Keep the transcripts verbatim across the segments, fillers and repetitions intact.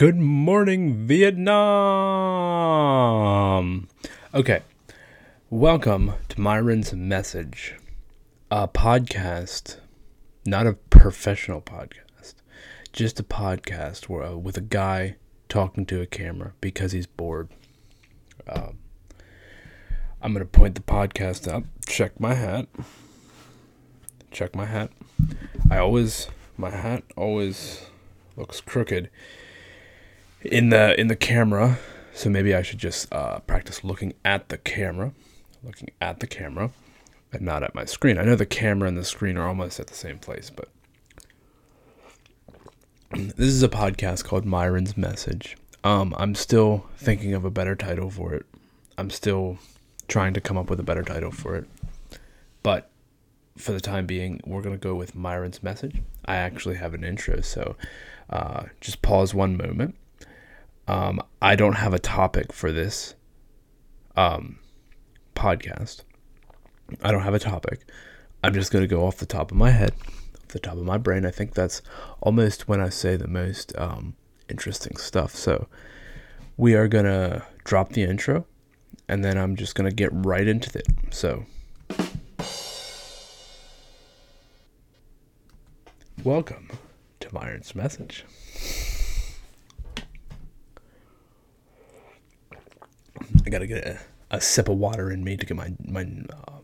Good morning, Vietnam! Okay, welcome to Myron's Message, a podcast, not a professional podcast, just a podcast where, uh, with a guy talking to a camera because he's bored. Um, I'm going to point the podcast up, check my hat, check my hat. I always, my hat always looks crooked in the in the camera, so maybe I should just uh, practice looking at the camera, looking at the camera, and not at my screen. I know the camera and the screen are almost at the same place, but this is a podcast called Myron's Message. Um, I'm still thinking of a better title for it. I'm still trying to come up with a better title for it, but for the time being, we're gonna go with Myron's Message. I actually have an intro, so uh, just pause one moment. Um, I don't have a topic for this um, podcast. I don't have a topic. I'm just going to go off the top of my head, off the top of my brain. I think that's almost when I say the most um, interesting stuff. So we are going to drop the intro, and then I'm just going to get right into it. So welcome to Myron's Message. I gotta get a, a sip of water in me to get my my uh,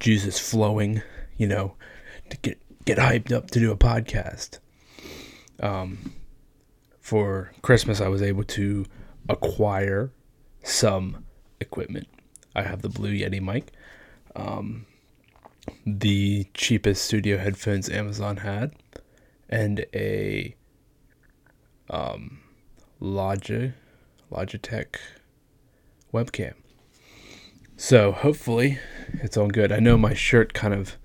juices flowing, you know, to get get hyped up to do a podcast. Um, for Christmas, I was able to acquire some equipment. I have the Blue Yeti mic, um, the cheapest studio headphones Amazon had, and a um, Logitech Logitech. webcam. So hopefully it's all good. I know my shirt kind of,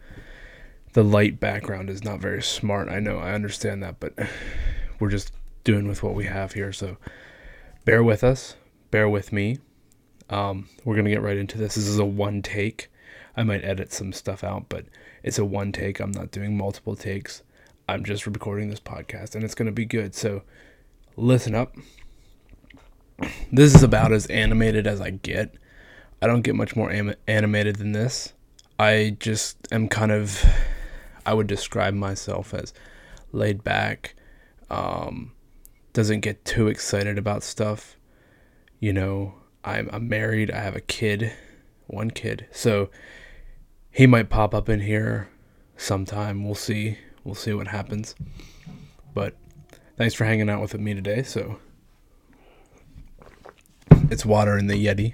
the light background is not very smart. I know, I understand that, but we're just doing with what we have here. So bear with us, bear with me. Um, we're going to get right into this. This is a one take. I might edit some stuff out, but it's a one take. I'm not doing multiple takes. I'm just recording this podcast and it's going to be good. So listen up. This is about as animated as I get. I don't get much more am- animated than this. I just am kind of, I would describe myself as laid back, um, doesn't get too excited about stuff. You know, I'm, I'm married, I have a kid, one kid. So he might pop up in here sometime. We'll see. We'll see what happens. But thanks for hanging out with me today. So it's water in the Yeti.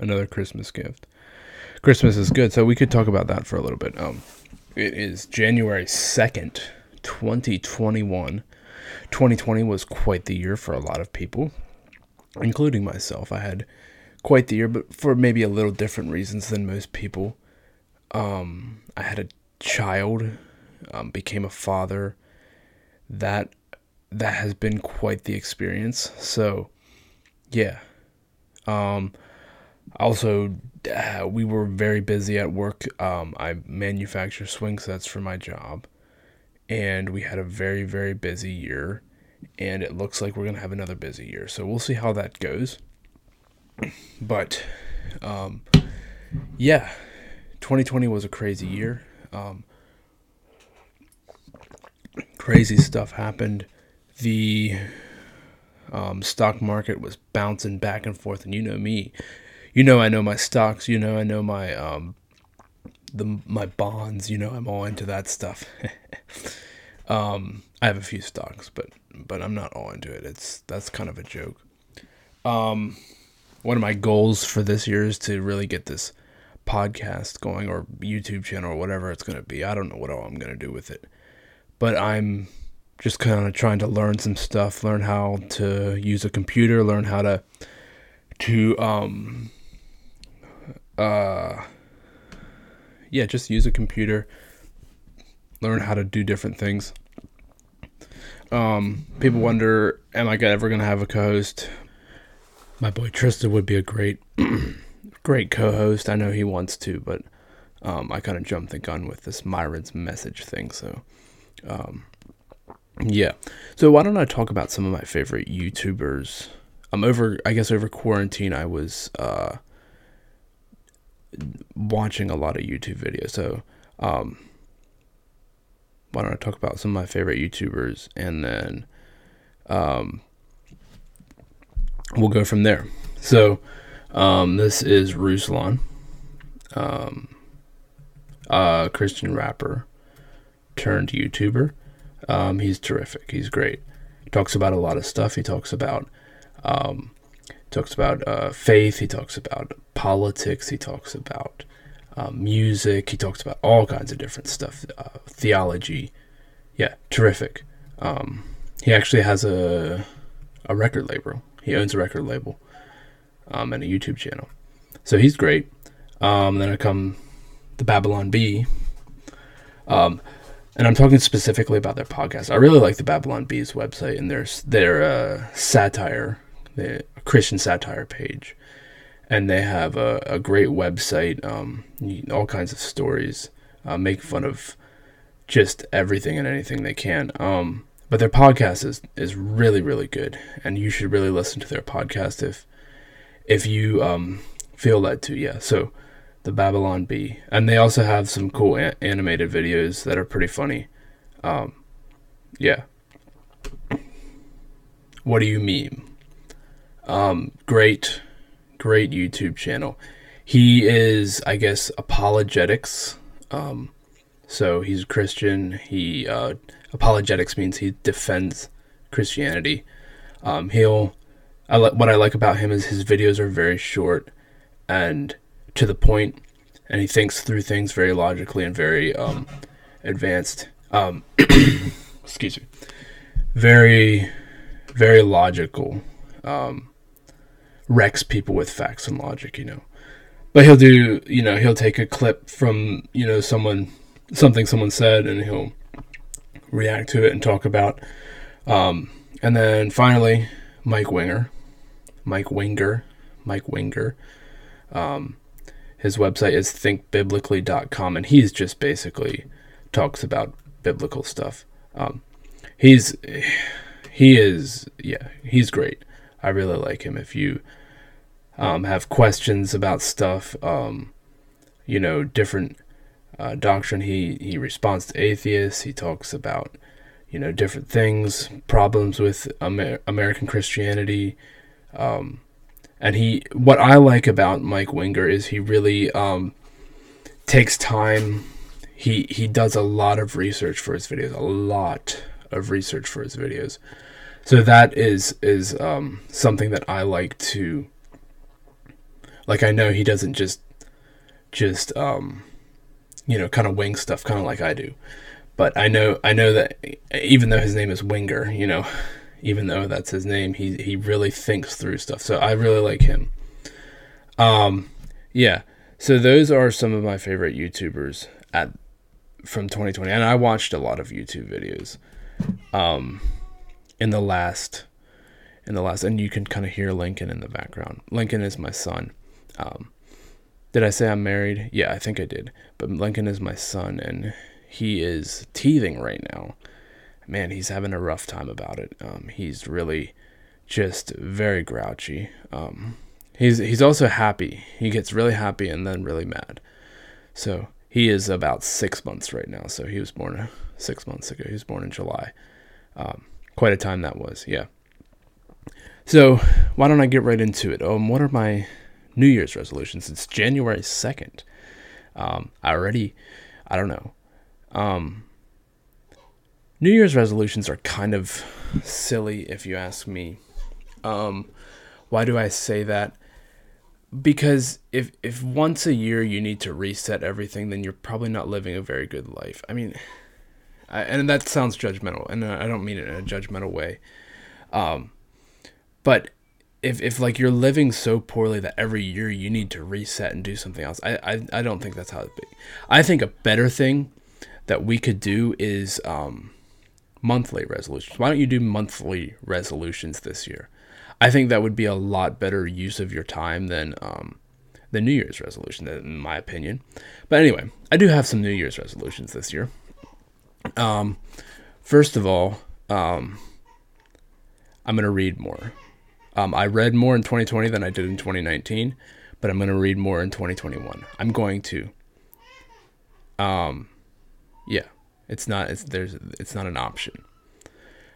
Another Christmas gift. Christmas is good, so we could talk about that for a little bit. Um, it is January second, twenty twenty-one. twenty twenty was quite the year for a lot of people, including myself. I had quite the year, but for maybe a little different reasons than most people. Um, I had a child, um, became a father. That, that has been quite the experience, so yeah. Um, also, uh, we were very busy at work. Um, I manufacture swing sets for my job. And we had a very, very busy year. And it looks like we're going to have another busy year. So we'll see how that goes. But, um, yeah. twenty twenty was a crazy year. Um, crazy stuff happened. The Um, stock market was bouncing back and forth, and you know me, you know I know my stocks, you know I know my um, the my bonds, you know I'm all into that stuff. um, I have a few stocks, but but I'm not all into it. It's that's kind of a joke. Um, one of my goals for this year is to really get this podcast going, or YouTube channel, or whatever it's gonna be. I don't know what all I'm gonna do with it, but I'm just kind of trying to learn some stuff, learn how to use a computer, learn how to, to, um, uh, yeah, just use a computer, learn how to do different things. Um, people wonder, am I ever going to have a co-host? My boy Tristan would be a great, great co-host. I know he wants to, but, um, I kind of jumped the gun with this Myron's Message thing. So, um, Yeah. So why don't I talk about some of my favorite YouTubers? I'm over, I guess over quarantine, I was uh, watching a lot of YouTube videos. So um, why don't I talk about some of my favorite YouTubers, and then um, we'll go from there. So um, this is Ruslan, um, a Christian rapper turned YouTuber. Um, he's terrific. He's great. He talks about a lot of stuff. He talks about um, talks about uh, faith. He talks about politics. He talks about uh, music. He talks about all kinds of different stuff. Uh, theology. Yeah, terrific. Um, he actually has a a record label. He owns a record label um, and a YouTube channel. So he's great. Um, then I come the Babylon Bee. Um, And I'm talking specifically about their podcast. I really like the Babylon Bee's website and their their uh, satire, the Christian satire page. And they have a, a great website, um, all kinds of stories, uh, make fun of just everything and anything they can. Um, but their podcast is, is really, really good. And you should really listen to their podcast if if you um, feel led to. Yeah, so the Babylon Bee. And they also have some cool a- animated videos that are pretty funny. Um, yeah. What do you mean? Um, great, great YouTube channel. He is, I guess, apologetics. Um, so he's a Christian. He, uh, apologetics means he defends Christianity. Um, he'll, I li- what I like about him is his videos are very short and to the point, and he thinks through things very logically and very um, advanced. Um, excuse me. Very, very logical. Um, wrecks people with facts and logic, you know. But he'll do, you know, he'll take a clip from, you know, someone, something someone said, and he'll react to it and talk about. Um, and then finally, Mike Winger. Mike Winger. Mike Winger. Um, His website is think biblically dot com, and he's just basically talks about biblical stuff. Um, he's, he is, yeah, he's great. I really like him. If you um, have questions about stuff, um, you know, different uh, doctrine, he, he responds to atheists. He talks about, you know, different things, problems with Amer- American Christianity, um, and he, what I like about Mike Winger is he really um, takes time. He he does a lot of research for his videos, a lot of research for his videos. So that is is um, something that I like to. Like, I know he doesn't just just um, you know, kind of wing stuff, kind of like I do. But I know I know that even though his name is Winger, you know. Even though that's his name, he he really thinks through stuff. So I really like him. Um, yeah. So those are some of my favorite YouTubers at from twenty twenty, and I watched a lot of YouTube videos. Um, in the last, in the last, and you can kind of hear Lincoln in the background. Lincoln is my son. Um, did I say I'm married? Yeah, I think I did. But Lincoln is my son, and he is teething right now. Man, he's having a rough time about it. Um, he's really just very grouchy. Um, he's he's also happy. He gets really happy and then really mad. So he is about six months right now. So he was born six months ago. He was born in July. Um, quite a time that was, yeah. So why don't I get right into it? Um, what are my New Year's resolutions? It's January second. Um, I already, I don't know. Um... New Year's resolutions are kind of silly, if you ask me. Um, why do I say that? Because if if once a year you need to reset everything, then you're probably not living a very good life. I mean, I, and that sounds judgmental, and I don't mean it in a judgmental way. Um, but if if like you're living so poorly that every year you need to reset and do something else, I I, I don't think that's how it'd be. I think a better thing that we could do is Um, monthly resolutions. Why don't you do monthly resolutions this year? I think that would be a lot better use of your time than um, the New Year's resolution, in my opinion. But anyway, I do have some New Year's resolutions this year. Um, first of all, um, I'm going to read more. Um, I read more in twenty twenty than I did in twenty nineteen, but I'm going to read more in twenty twenty-one. I'm going to. Um, yeah, it's not, it's, there's, it's not an option.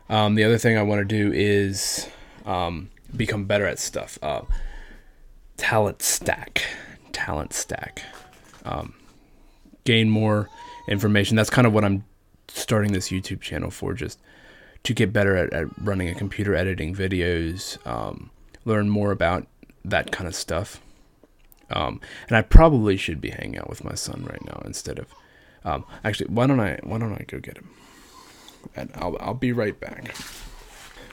Um, the other thing I want to do is, um, become better at stuff. Uh, talent stack, talent stack, um, gain more information. That's kind of what I'm starting this YouTube channel for, just to get better at, at running a computer, editing videos, um, learn more about that kind of stuff. Um, and I probably should be hanging out with my son right now instead of, um, actually, why don't I, why don't I go get him? And I'll, I'll be right back.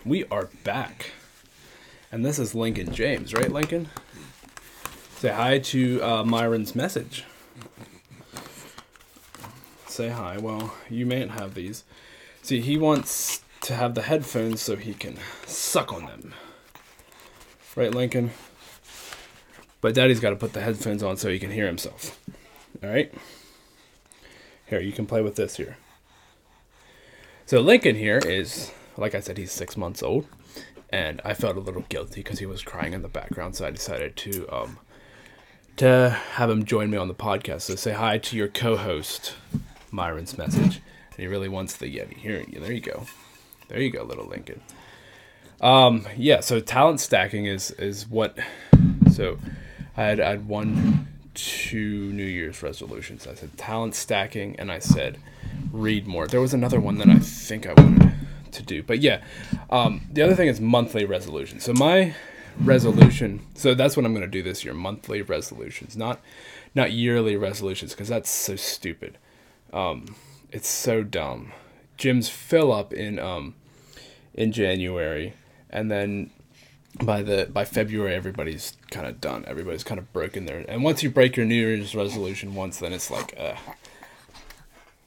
We are back. And this is Lincoln James, right, Lincoln? Say hi to, uh, Myron's message. Say hi. Well, you mayn't have these. See, he wants to have the headphones so he can suck on them. Right, Lincoln? But Daddy's got to put the headphones on so he can hear himself. All right? Here, you can play with this here. So Lincoln here is, like I said, he's six months old. And I felt a little guilty because he was crying in the background. So I decided to um, to have him join me on the podcast. So say hi to your co-host, Myron's message. And he really wants the Yeti. Here, there you go. There you go, little Lincoln. Um, yeah, so talent stacking is, is what... So... I had, I had one, two New Year's resolutions. I said talent stacking, and I said read more. There was another one that I think I wanted to do. But yeah, um, the other thing is monthly resolutions. So my resolution, so that's what I'm going to do this year, monthly resolutions, not not yearly resolutions, because that's so stupid. Um, it's so dumb. Gyms fill up in um, in January, and then... By the by February, everybody's kind of done. Everybody's kind of broken their... And once you break your New Year's resolution once, then it's like, uh...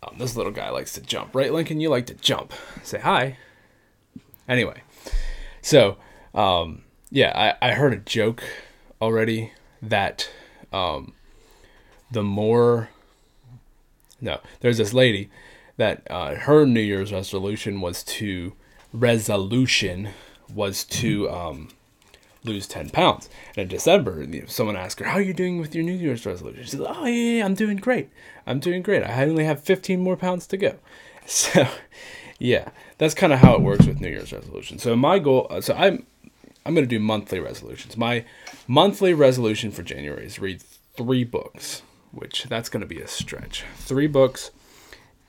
Um, this little guy likes to jump. Right, Lincoln? You like to jump. Say hi. Anyway. So, um... Yeah, I, I heard a joke already that, um... The more... No, there's this lady that, uh... her New Year's resolution was to... Resolution... was to... um. lose ten pounds. And in December, someone asked her, how are you doing with your New Year's resolution? She said, oh, yeah, yeah, I'm doing great. I'm doing great. I only have fifteen more pounds to go. So, yeah, that's kind of how it works with New Year's resolutions. So my goal, so I'm I'm going to do monthly resolutions. My monthly resolution for January is read three books, which that's going to be a stretch. Three books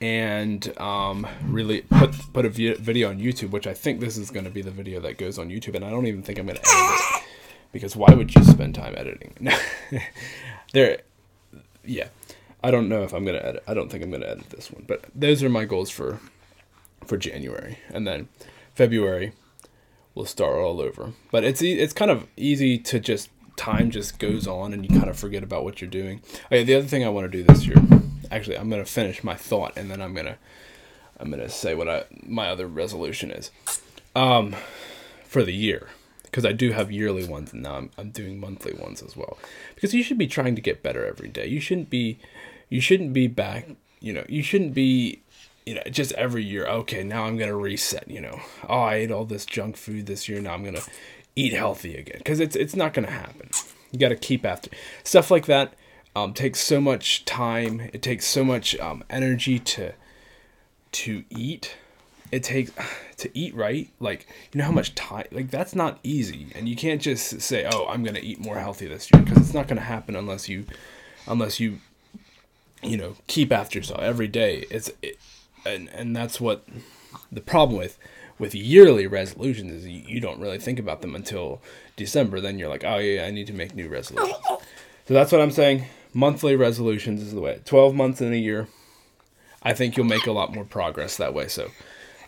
and um, really put put a video on YouTube, which I think this is going to be the video that goes on YouTube, and I don't even think I'm going to edit it, because why would you spend time editing? there, yeah, I don't know if I'm going to edit, I don't think I'm going to edit this one, but those are my goals for, for January, and then February, we'll start all over, but it's, e- it's kind of easy to just, time just goes on, and you kind of forget about what you're doing. Okay, the other thing I want to do this year... Actually, I'm gonna finish my thought, and then I'm gonna, I'm gonna say what I, my other resolution is, um, for the year, because I do have yearly ones, and now I'm, I'm doing monthly ones as well. Because you should be trying to get better every day. You shouldn't be, you shouldn't be back. You know, you shouldn't be, you know, just every year. Okay, now I'm gonna reset. You know, oh, I ate all this junk food this year. Now I'm gonna eat healthy again. Because it's, it's not gonna happen. You gotta keep after stuff like that. Um, takes so much time. It takes so much um, energy to to eat. It takes to eat right. Like, you know how much time. Like, that's not easy. And you can't just say, "Oh, I'm gonna eat more healthy this year," because it's not gonna happen unless you, unless you, you know, keep after yourself every day. It's it, and and that's what the problem with with yearly resolutions is. You, you don't really think about them until December. Then you're like, "Oh yeah, I need to make new resolutions." So that's what I'm saying. Monthly resolutions is the way. twelve months in a year. I think you'll make a lot more progress that way. So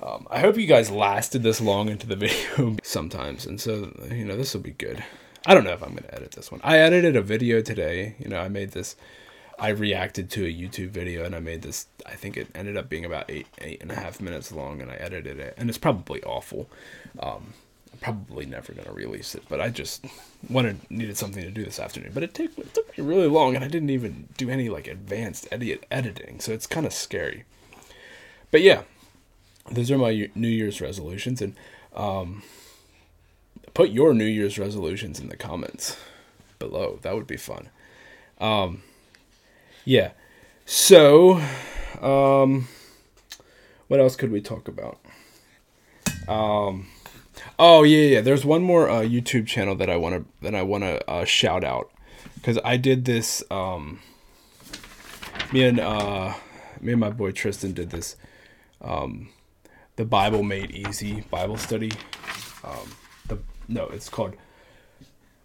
um, I hope you guys lasted this long into the video sometimes. And so, you know, this will be good. I don't know if I'm going to edit this one. I edited a video today. You know, I made this. I reacted to a YouTube video and I made this. I think it ended up being about eight, eight and a half minutes long. And I edited it. And it's probably awful. Um probably never going to release it, but I just wanted, needed something to do this afternoon, but it, take, it took me really long, and I didn't even do any, like, advanced edit editing, so it's kind of scary. But yeah, these are my New Year's resolutions, and um, put your New Year's resolutions in the comments below. That would be fun. Um, yeah. So, um, what else could we talk about? Um, oh yeah, yeah. There's one more uh, YouTube channel that I wanna that I wanna uh, shout out, because I did this. Um, me and uh, me and my boy Tristan did this. Um, the Bible Made Easy Bible study. Um, the no, it's called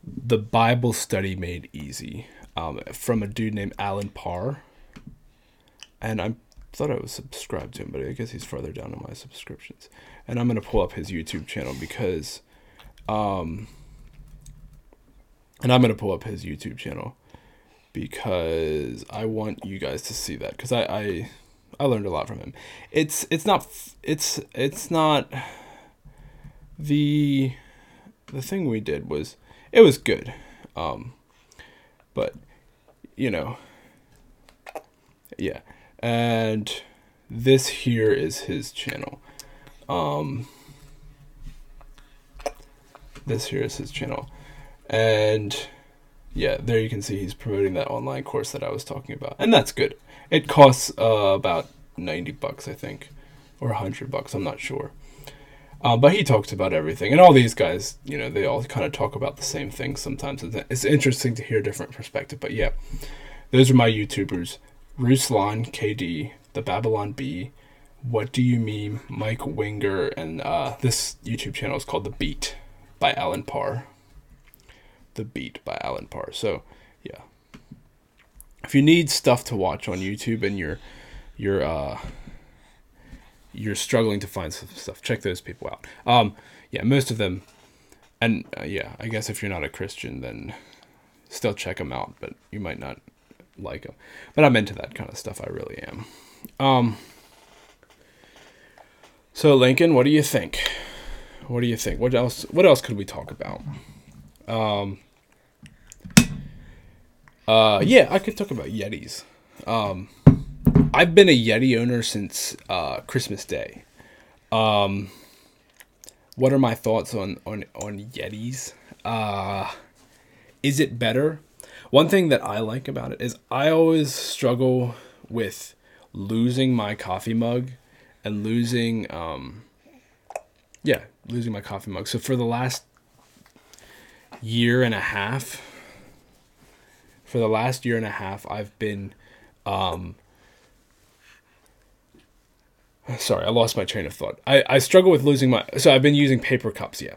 The Bible Study Made Easy, um, from a dude named Alan Parr. And I thought I was subscribed to him, but I guess he's farther down in my subscriptions. And I'm going to pull up his YouTube channel because, um, and I'm going to pull up his YouTube channel because I want you guys to see that. Cause I, I, I learned a lot from him. It's, it's not, it's, it's not the, the thing we did was, it was good. Um, but you know, yeah. And this here is his channel. Um, this here is his channel. And yeah, there you can see he's promoting that online course that I was talking about. And that's good. It costs uh, about ninety bucks, I think, or one hundred bucks. I'm not sure. Uh, but he talks about everything. And all these guys, you know, they all kind of talk about the same thing sometimes. It's interesting to hear a different perspective. But yeah, those are my YouTubers. Ruslan, K D, the Babylon Bee, What Do You Meme, Mike Winger, and uh, this YouTube channel is called The Beat by Alan Parr. The Beat by Alan Parr. So, yeah. If you need stuff to watch on YouTube and you're you're uh, you're struggling to find some stuff, check those people out. Um, yeah, most of them, and uh, yeah, I guess if you're not a Christian, then still check them out, but you might not like them, but I'm into that kind of stuff. I really am. Um, so Lincoln, what do you think? What do you think? What else, what else could we talk about? Um, uh, yeah, I could talk about Yetis. Um, I've been a Yeti owner since, uh, Christmas Day. Um, what are my thoughts on, on, on Yetis? Uh, is it better? One thing that I like about it is I always struggle with losing my coffee mug and losing, um, yeah, losing my coffee mug. So for the last year and a half, for the last year and a half, I've been, um, sorry, I lost my train of thought. I, I struggle with losing my, so I've been using paper cups, yeah.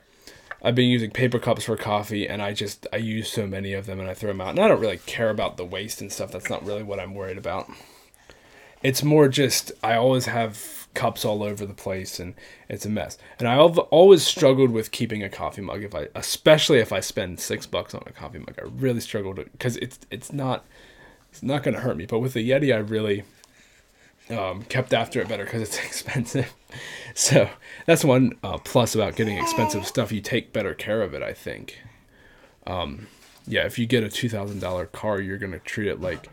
I've been using paper cups for coffee, and I just, I use so many of them, and I throw them out. And I don't really care about the waste and stuff. That's not really what I'm worried about. It's more just, I always have cups all over the place, and it's a mess. And I've always struggled with keeping a coffee mug, if I, especially if I spend six bucks on a coffee mug. I really struggle to, because it's, it's not, it's not going to hurt me. But with the Yeti, I really um, kept after it better because it's expensive. So that's one uh, plus about getting expensive stuff. You take better care of it, I think. Um, yeah, if you get a two thousand dollars car, you're going to treat it like,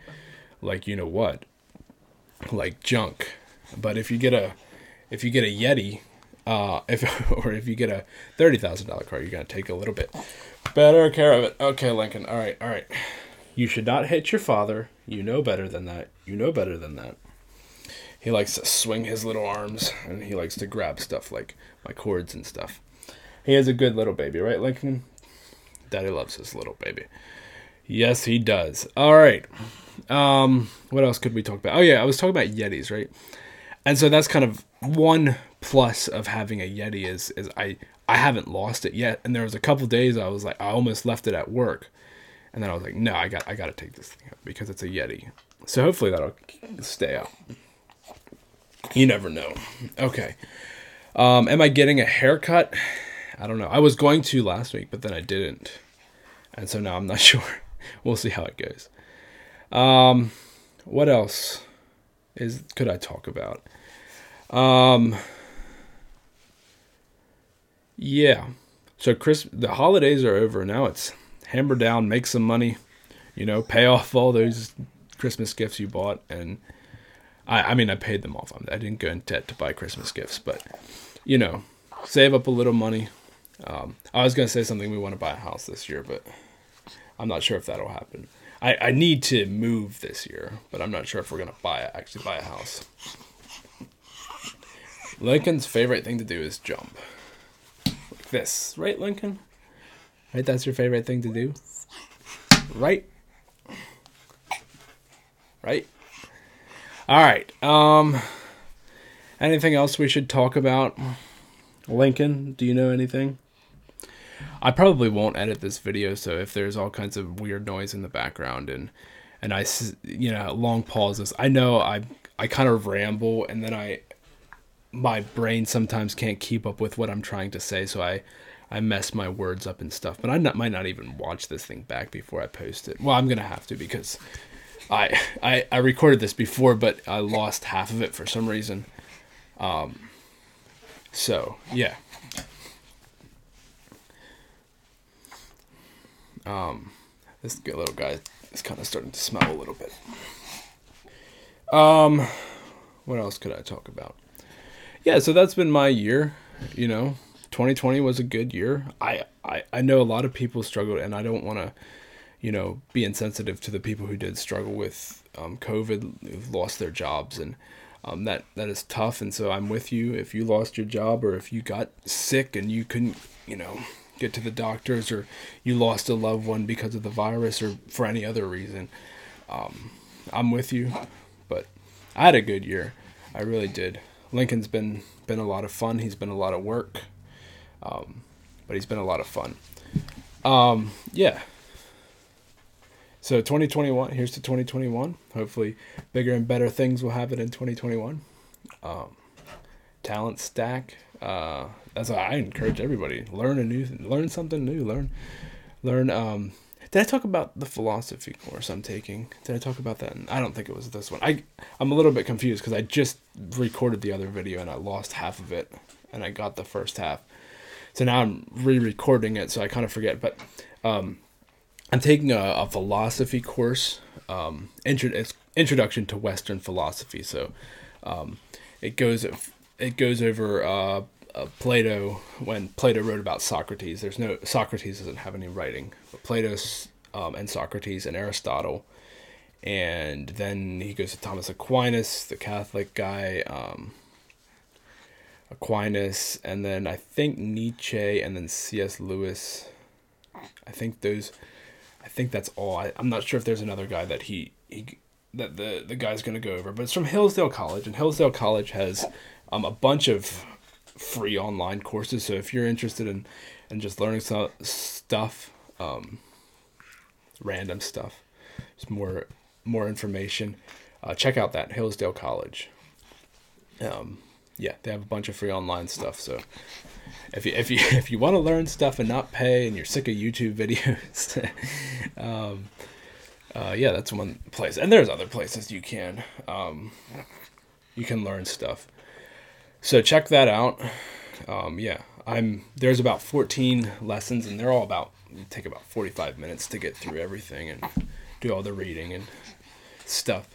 like, you know what, like junk. But if you get a, if you get a Yeti, uh, if, or if you get a thirty thousand dollars car, you're going to take a little bit better care of it. Okay, Lincoln. All right. All right. You should not hit your father. You know better than that. You know better than that. He likes to swing his little arms, and he likes to grab stuff like my cords and stuff. He is a good little baby, right, Lincoln? Daddy loves his little baby. Yes, he does. All right. Um, what else could we talk about? Oh, yeah, I was talking about Yetis, right? And so that's kind of one plus of having a Yeti is is I, I haven't lost it yet. And there was a couple days I was like, I almost left it at work. And then I was like, no, I got I got to take this thing out because it's a Yeti. So hopefully that'll stay out. You never know. Okay. Um, am I getting a haircut? I don't know. I was going to last week, but then I didn't. And so now I'm not sure. We'll see how it goes. Um, what else is could I talk about? Um, yeah. So Chris, the holidays are over. Now it's hammer down, make some money, you know, pay off all those Christmas gifts you bought, and I, I mean, I paid them off. I didn't go in debt to buy Christmas gifts, but, you know, save up a little money. Um, I was going to say something, we want to buy a house this year, but I'm not sure if that'll happen. I, I need to move this year, but I'm not sure if we're going to buy it, actually buy a house. Lincoln's favorite thing to do is jump. Like this. Right, Lincoln? Right, that's your favorite thing to do? Right? Right? All right. Um, anything else we should talk about? Lincoln, do you know anything? I probably won't edit this video, so if there's all kinds of weird noise in the background and and I, you know, long pauses. I know I I kind of ramble, and then I my brain sometimes can't keep up with what I'm trying to say, so I I mess my words up and stuff. But I not, might not even watch this thing back before I post it. Well, I'm gonna have to, because I I I recorded this before, but I lost half of it for some reason. Um. So yeah. Um, this little guy is kind of starting to smell a little bit. Um, what else could I talk about? Yeah, so that's been my year. You know, twenty twenty was a good year. I, I, I know a lot of people struggled, and I don't want to, you know, be insensitive to the people who did struggle with um, COVID, who've lost their jobs, and um, that, that is tough. And so I'm with you. If you lost your job, or if you got sick and you couldn't, you know, get to the doctors, or you lost a loved one because of the virus, or for any other reason, um, I'm with you. But I had a good year. I really did. Lincoln's been been a lot of fun. He's been a lot of work, um, but he's been a lot of fun. Um, yeah. So twenty twenty-one, here's to twenty twenty-one. Hopefully bigger and better things will happen in twenty twenty-one. Um, talent stack. Uh, that's what I encourage everybody. Learn a new, learn something new. Learn, learn. Um, did I talk about the philosophy course I'm taking? Did I talk about that? I don't think it was this one. I, I'm a little bit confused because I just recorded the other video and I lost half of it, and I got the first half. So now I'm re-recording it, so I kind of forget. But um, I'm taking a, a philosophy course. Um, intro, it's introduction to Western philosophy. So um, it goes. It goes over uh, uh, Plato, when Plato wrote about Socrates. There's no Socrates doesn't have any writing, but Plato um, and Socrates and Aristotle, and then he goes to Thomas Aquinas, the Catholic guy, um, Aquinas, and then I think Nietzsche, and then C S Lewis. I think those. I think that's all. I, I'm not sure if there's another guy that he he that the the guy's gonna go over, but it's from Hillsdale College, and Hillsdale College has Um, a bunch of free online courses. So if you're interested in, in just learning some stuff, um, random stuff, just more more information, uh, check out that Hillsdale College. Um, yeah, they have a bunch of free online stuff. So if you if you if you want to learn stuff and not pay, and you're sick of YouTube videos, um, uh, yeah, that's one place. And there's other places you can um, you can learn stuff. So check that out. Um, yeah, I'm there's about fourteen lessons, and they're all about take about forty-five minutes to get through everything and do all the reading and stuff.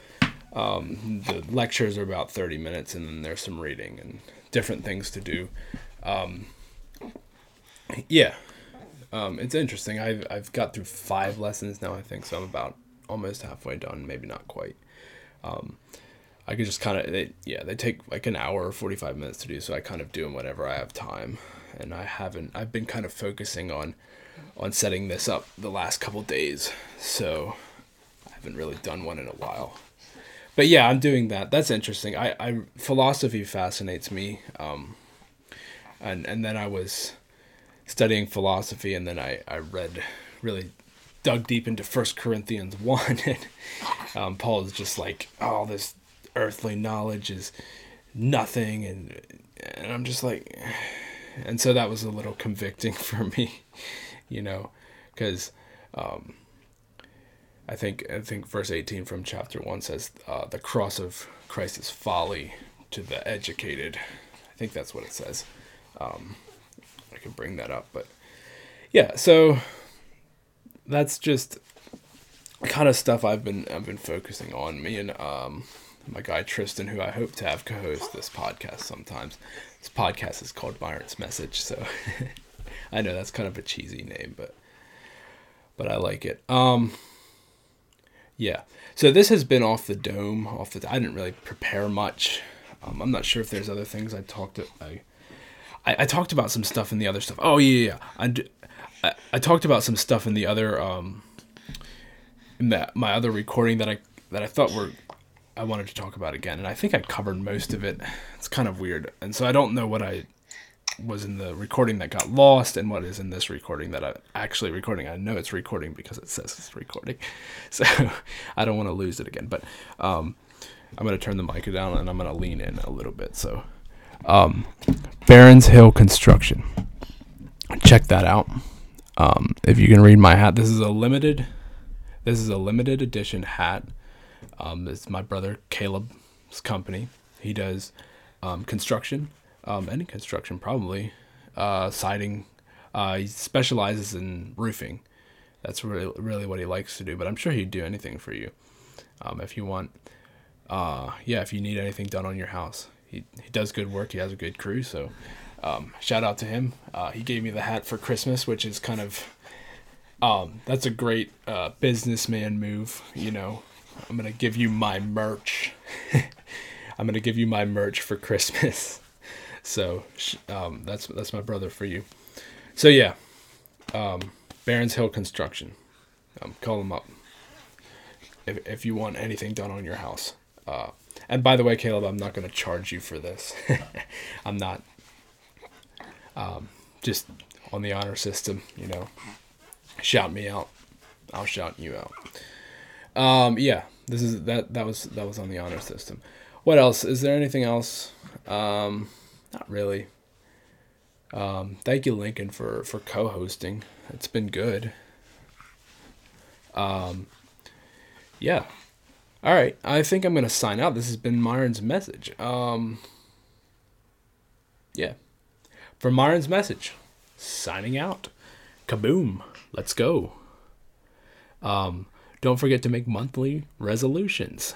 Um, the lectures are about thirty minutes, and then there's some reading and different things to do. Um, yeah, um, it's interesting. I've I've got through five lessons now, I think, so I'm about almost halfway done. Maybe not quite. Um, I could just kind of, they, yeah, they take like an hour or forty-five minutes to do, so I kind of do them whenever I have time, and I haven't, I've been kind of focusing on, on setting this up the last couple days, so I haven't really done one in a while, but yeah, I'm doing that. That's interesting. I, I philosophy fascinates me, um, and, and then I was studying philosophy, and then I, I read, really dug deep into First Corinthians one, and um, Paul is just like, oh, this earthly knowledge is nothing, and and I'm just like, and so that was a little convicting for me, you know, because um, I think I think verse eighteen from chapter one says uh, the cross of Christ is folly to the educated. I think that's what it says. Um, I can bring that up, but yeah, so that's just the kind of stuff I've been I've been focusing on. Me and um. my guy Tristan, who I hope to have co-host this podcast sometimes. This podcast is called Byron's Message, so I know that's kind of a cheesy name, but but I like it. Um, yeah. So this has been off the dome. Off the, I didn't really prepare much. Um, I'm not sure if there's other things I talked to, I, I, I talked about some stuff in the other stuff. Oh yeah, yeah. I do, I, I talked about some stuff in the other um, in that my other recording that I that I thought were. I wanted to talk about again, and I think I covered most of it. It's kind of weird, and so I don't know what I was in the recording that got lost and what is in this recording that I'm actually recording. I know it's recording because it says it's recording, so I don't want to lose it again, but um, I'm going to turn the mic down, and I'm going to lean in a little bit. So um, Barons Hill Construction. Check that out. Um, if you can read my hat, this is a limited, this is a limited edition hat. Um, it's my brother Caleb's company. He does um, construction, um, any construction probably, uh, siding. Uh, he specializes in roofing. That's really, really what he likes to do, but I'm sure he'd do anything for you. Um, if you want, uh, yeah, if you need anything done on your house, he, he does good work. He has a good crew. So, um, shout out to him. Uh, he gave me the hat for Christmas, which is kind of, um, that's a great, uh, businessman move, you know. I'm going to give you my merch. I'm going to give you my merch for Christmas. So um, that's that's my brother for you. So yeah, um, Barons Hill Construction. Um, call them up if if you want anything done on your house. Uh, and by the way, Caleb, I'm not going to charge you for this. I'm not. Um, just on the honor system, you know. Shout me out. I'll shout you out. Um, yeah, this is, that, that was, that was on the honor system. What else? Is there anything else? Um, not really. Um, thank you, Lincoln, for, for co-hosting. It's been good. Um, yeah. All right. I think I'm going to sign out. This has been Myron's Message. Um, yeah. For Myron's Message, signing out. Kaboom. Let's go. Um, Don't forget to make monthly resolutions.